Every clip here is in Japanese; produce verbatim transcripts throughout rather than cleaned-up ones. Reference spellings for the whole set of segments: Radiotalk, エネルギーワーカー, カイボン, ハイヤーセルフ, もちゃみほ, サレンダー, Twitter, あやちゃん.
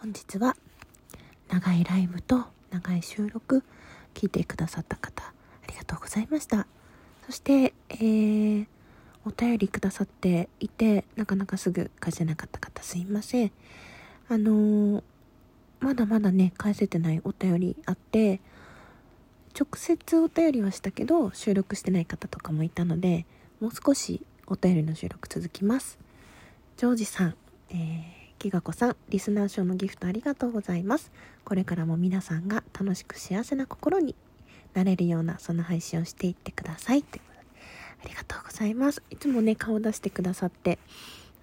本日は長いライブと長い収録聞いてくださった方ありがとうございました。そして、えー、お便りくださっていてなかなかすぐ返せなかった方すいません。あのー、まだまだね返せてないお便りあって、直接お便りはしたけど収録してない方とかもいたので、もう少しお便りの収録続きます。ジョージさん、えーきがこさん、リスナー賞のギフトありがとうございます。これからも皆さんが楽しく幸せな心になれるようなその配信をしていってくださいってありがとうございます。いつもね顔出してくださって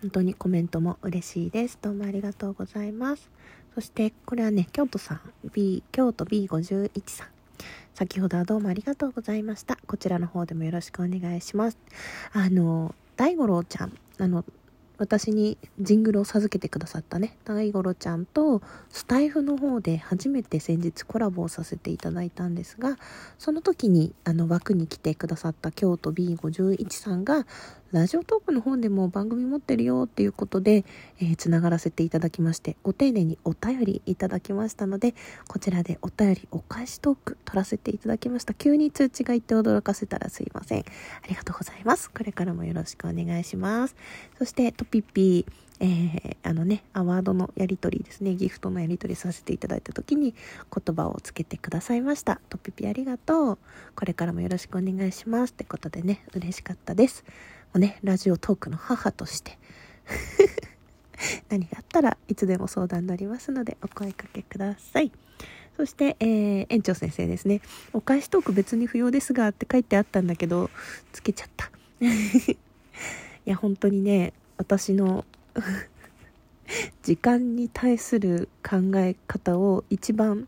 本当にコメントも嬉しいです。どうもありがとうございます。そしてこれはね京都さん、 B 京都 ビーごじゅういち さん、先ほどはどうもありがとうございました。こちらの方でもよろしくお願いします。あの大五郎ちゃん、あの私にジングルを授けてくださったね大五郎ちゃんとスタイフの方で初めて先日コラボをさせていただいたんですが、その時にあの枠に来てくださった京都 ビーごじゅういち さんがラジオトークの方でも番組持ってるよっていうことで、えー、つながらせていただきまして、ご丁寧にお便りいただきましたので、こちらでお便りお返しトーク取らせていただきました。急に通知がいって驚かせたらすいません。ありがとうございます。これからもよろしくお願いします。そしてトピピー、えー、あのねアワードのやり取りですね、ギフトのやり取りさせていただいた時に言葉をつけてくださいました。トピピありがとう、これからもよろしくお願いしますってことでね、嬉しかったです。もうねラジオトークの母として何があったらいつでも相談乗りますのでお声かけください。そして、えー、園長先生ですね、お返しトーク別に不要ですがって書いてあったんだけどつけちゃったいや本当にね私の時間に対する考え方を一番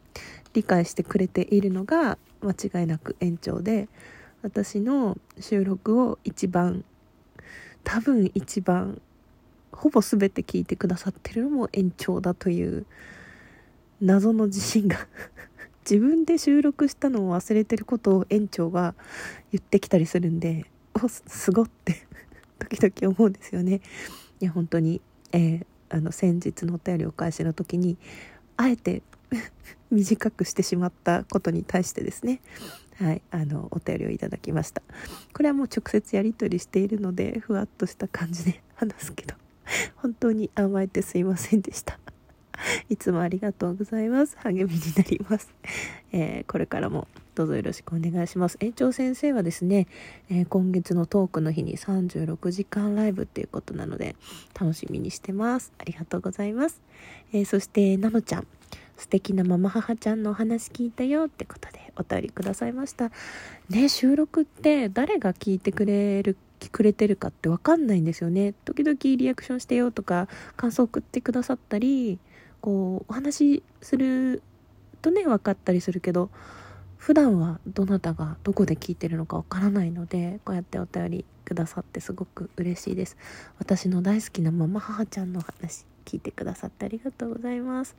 理解してくれているのが間違いなく園長で、私の収録を一番多分一番ほぼ全て聞いてくださってるのも園長だという謎の自信が自分で収録したのを忘れてることを園長が言ってきたりするんで、おすごって時々思うんですよね。いや本当に、えー、あの先日のお便りお返しの時にあえて短くしてしまったことに対してですね、はい、あのお便りをいただきました。これはもう直接やり取りしているのでふわっとした感じで話すけど本当に甘えてすいませんでしたいつもありがとうございます。励みになります、えー、これからもどうぞよろしくお願いします。園長先生はですね、えー、今月のトークの日にさんじゅうろくじかんライブっていうことなので楽しみにしてます。ありがとうございます、えー、そしてなのちゃん、素敵なママ母ちゃんのお話聞いたよってことでお便りくださいましたね。収録って誰が聞いてくれるくれてるかって分かんないんですよね。時々リアクションしてよとか感想送ってくださったり、こうお話するとね分かったりするけど、普段はどなたがどこで聞いてるのかわからないので、こうやってお便りくださってすごく嬉しいです。私の大好きなママ母ちゃんの話聞いてくださってありがとうございます。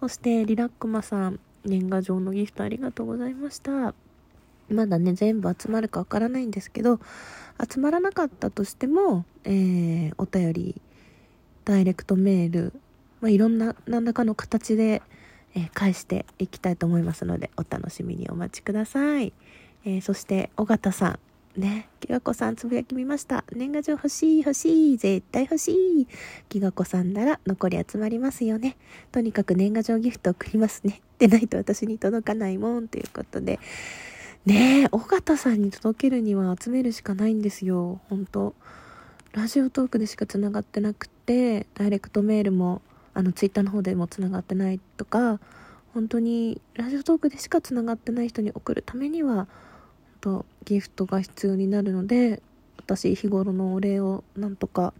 そしてリラックマさん、年賀状のギフトありがとうございました。まだね全部集まるかわからないんですけど、集まらなかったとしても、えー、お便りダイレクトメール、まあ、いろんな何らかの形でえー、返していきたいと思いますのでお楽しみにお待ちください、えー、そして尾形さんね、きがこさんつぶやき見ました。年賀状欲しい欲しい絶対欲しい、きがこさんなら残り集まりますよね、とにかく年賀状ギフト送りますね、でないと私に届かないもんということでねえ、尾形さんに届けるには集めるしかないんですよ。本当ラジオトークでしかつながってなくて、ダイレクトメールもあのツイッターの方でもつながってないとか、本当にラジオトークでしかつながってない人に送るためには本当ギフトが必要になるので、私日頃のお礼をなんとか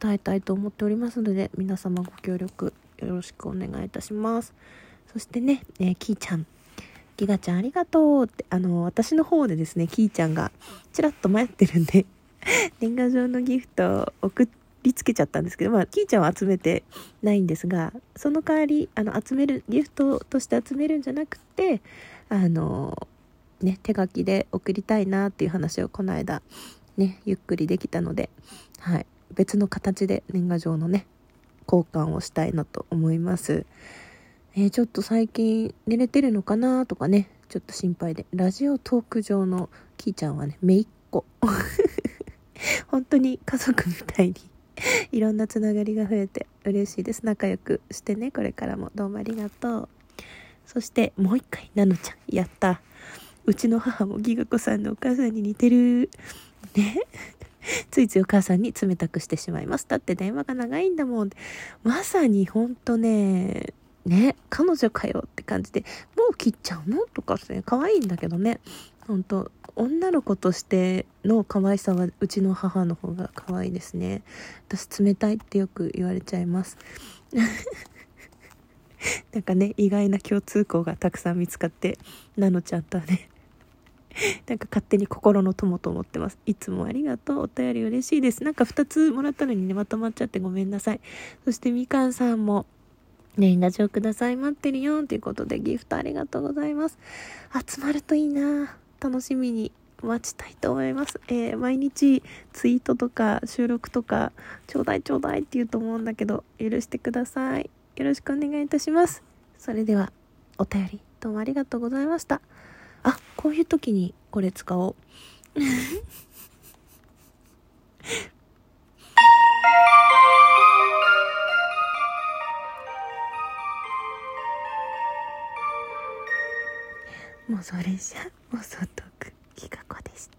伝えたいと思っておりますので、皆様ご協力よろしくお願いいたします。そしてね、えー、きーちゃん、きがちゃんありがとうって、あの私の方でですねきーちゃんがちらっと迷ってるんで年賀状のギフトを送ってりつけちゃったんですけど、まあキーちゃんは集めてないんですが、その代わりあの集めるギフトとして集めるんじゃなくて、あのね手書きで送りたいなっていう話をこの間ねゆっくりできたので、はい、別の形で年賀状のね交換をしたいなと思います。えー、ちょっと最近寝れてるのかなとかね、ちょっと心配で、ラジオトーク上のキーちゃんはね、めいっ子本当に家族みたいにいろんなつながりが増えて嬉しいです。仲良くしてね、これからもどうもありがとう。そしてもう一回、なのちゃん、やった。うちの母もギガ子さんのお母さんに似てるねついついお母さんに冷たくしてしまいます。だって電話が長いんだもん。まさにほんとねね、彼女かよって感じで、もう切っちゃうのとかってね、可愛いんだけどね、ほんと女の子としての可愛さはうちの母の方が可愛いですね。私冷たいってよく言われちゃいますなんかね、意外な共通項がたくさん見つかって、なのちゃんとはねなんか勝手に心の友と思ってます。いつもありがとう。お便り嬉しいです。なんかふたつもらったのにね、まとまっちゃってごめんなさい。そしてみかんさんもね、ラジオください、待ってるよということで、ギフトありがとうございます。集まるといいな、楽しみに待ちたいと思います。えー、毎日ツイートとか収録とか、ちょうだいちょうだいって言うと思うんだけど、許してください。よろしくお願いいたします。それではお便りどうもありがとうございました。あ、こういう時にこれ使おう妄想列車、妄想トーク、ギガ子でした。